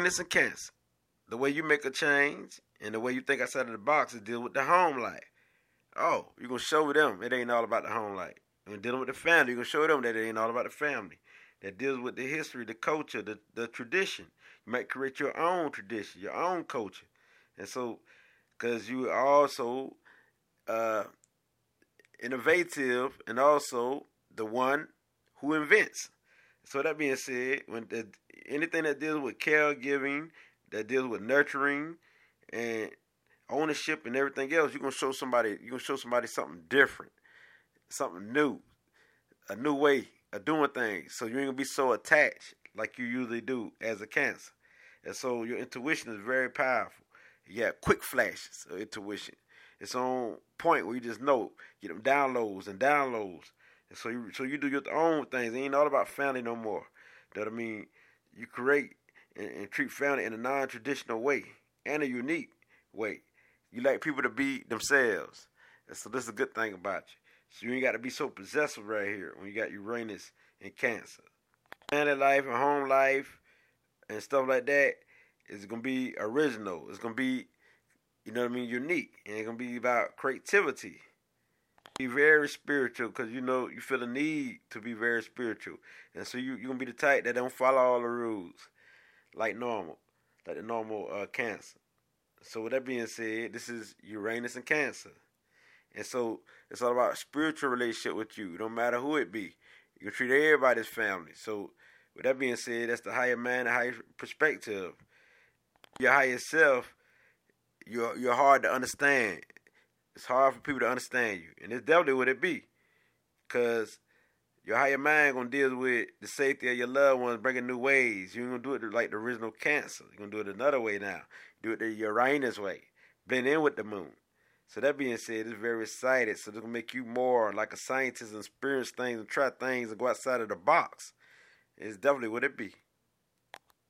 Venus and Cancer. The way you make a change and the way you think outside of the box is deal with the home life. Oh, you're going to show them it ain't all about the home life. You're going to deal with the family. You're going to show them that it ain't all about the family. That deals with the history, the culture, the tradition. You might create your own tradition, your own culture. And so, because you are also innovative and also the one who invents. So that being said, when anything that deals with caregiving, that deals with nurturing and ownership and everything else, you're gonna show somebody something different, something new, a new way of doing things. So you ain't gonna be so attached like you usually do as a Cancer. And so your intuition is very powerful. You got quick flashes of intuition. It's on point where you just know, get them downloads and downloads. And so you do your own things. It ain't all about family no more. You know what I mean? You create and treat family in a non-traditional way and a unique way. You like people to be themselves. And so this is a good thing about you. So you ain't got to be so possessive right here when you got Uranus and Cancer. Family life and home life and stuff like that is going to be original. It's going to be, you know what I mean, unique. And it's going to be about creativity. Be very spiritual because, you know, you feel a need to be very spiritual. And so you're going to be the type that don't follow all the rules like the normal Cancer. So with that being said, this is Uranus and Cancer. And so it's all about spiritual relationship with you. No matter who it be. You treat everybody as family. So with that being said, that's the higher mind, the higher perspective. Your higher self, you're hard to understand. It's hard for people to understand you. And it's definitely what it be. Because your higher mind going to deal with the safety of your loved ones, bringing new ways. You ain't going to do it like the original Cancer. You're going to do it another way now. Do it the Uranus way. Blend in with the moon. So that being said, it's very excited. So it's going to make you more like a scientist and experience things and try things and go outside of the box. It's definitely what it be.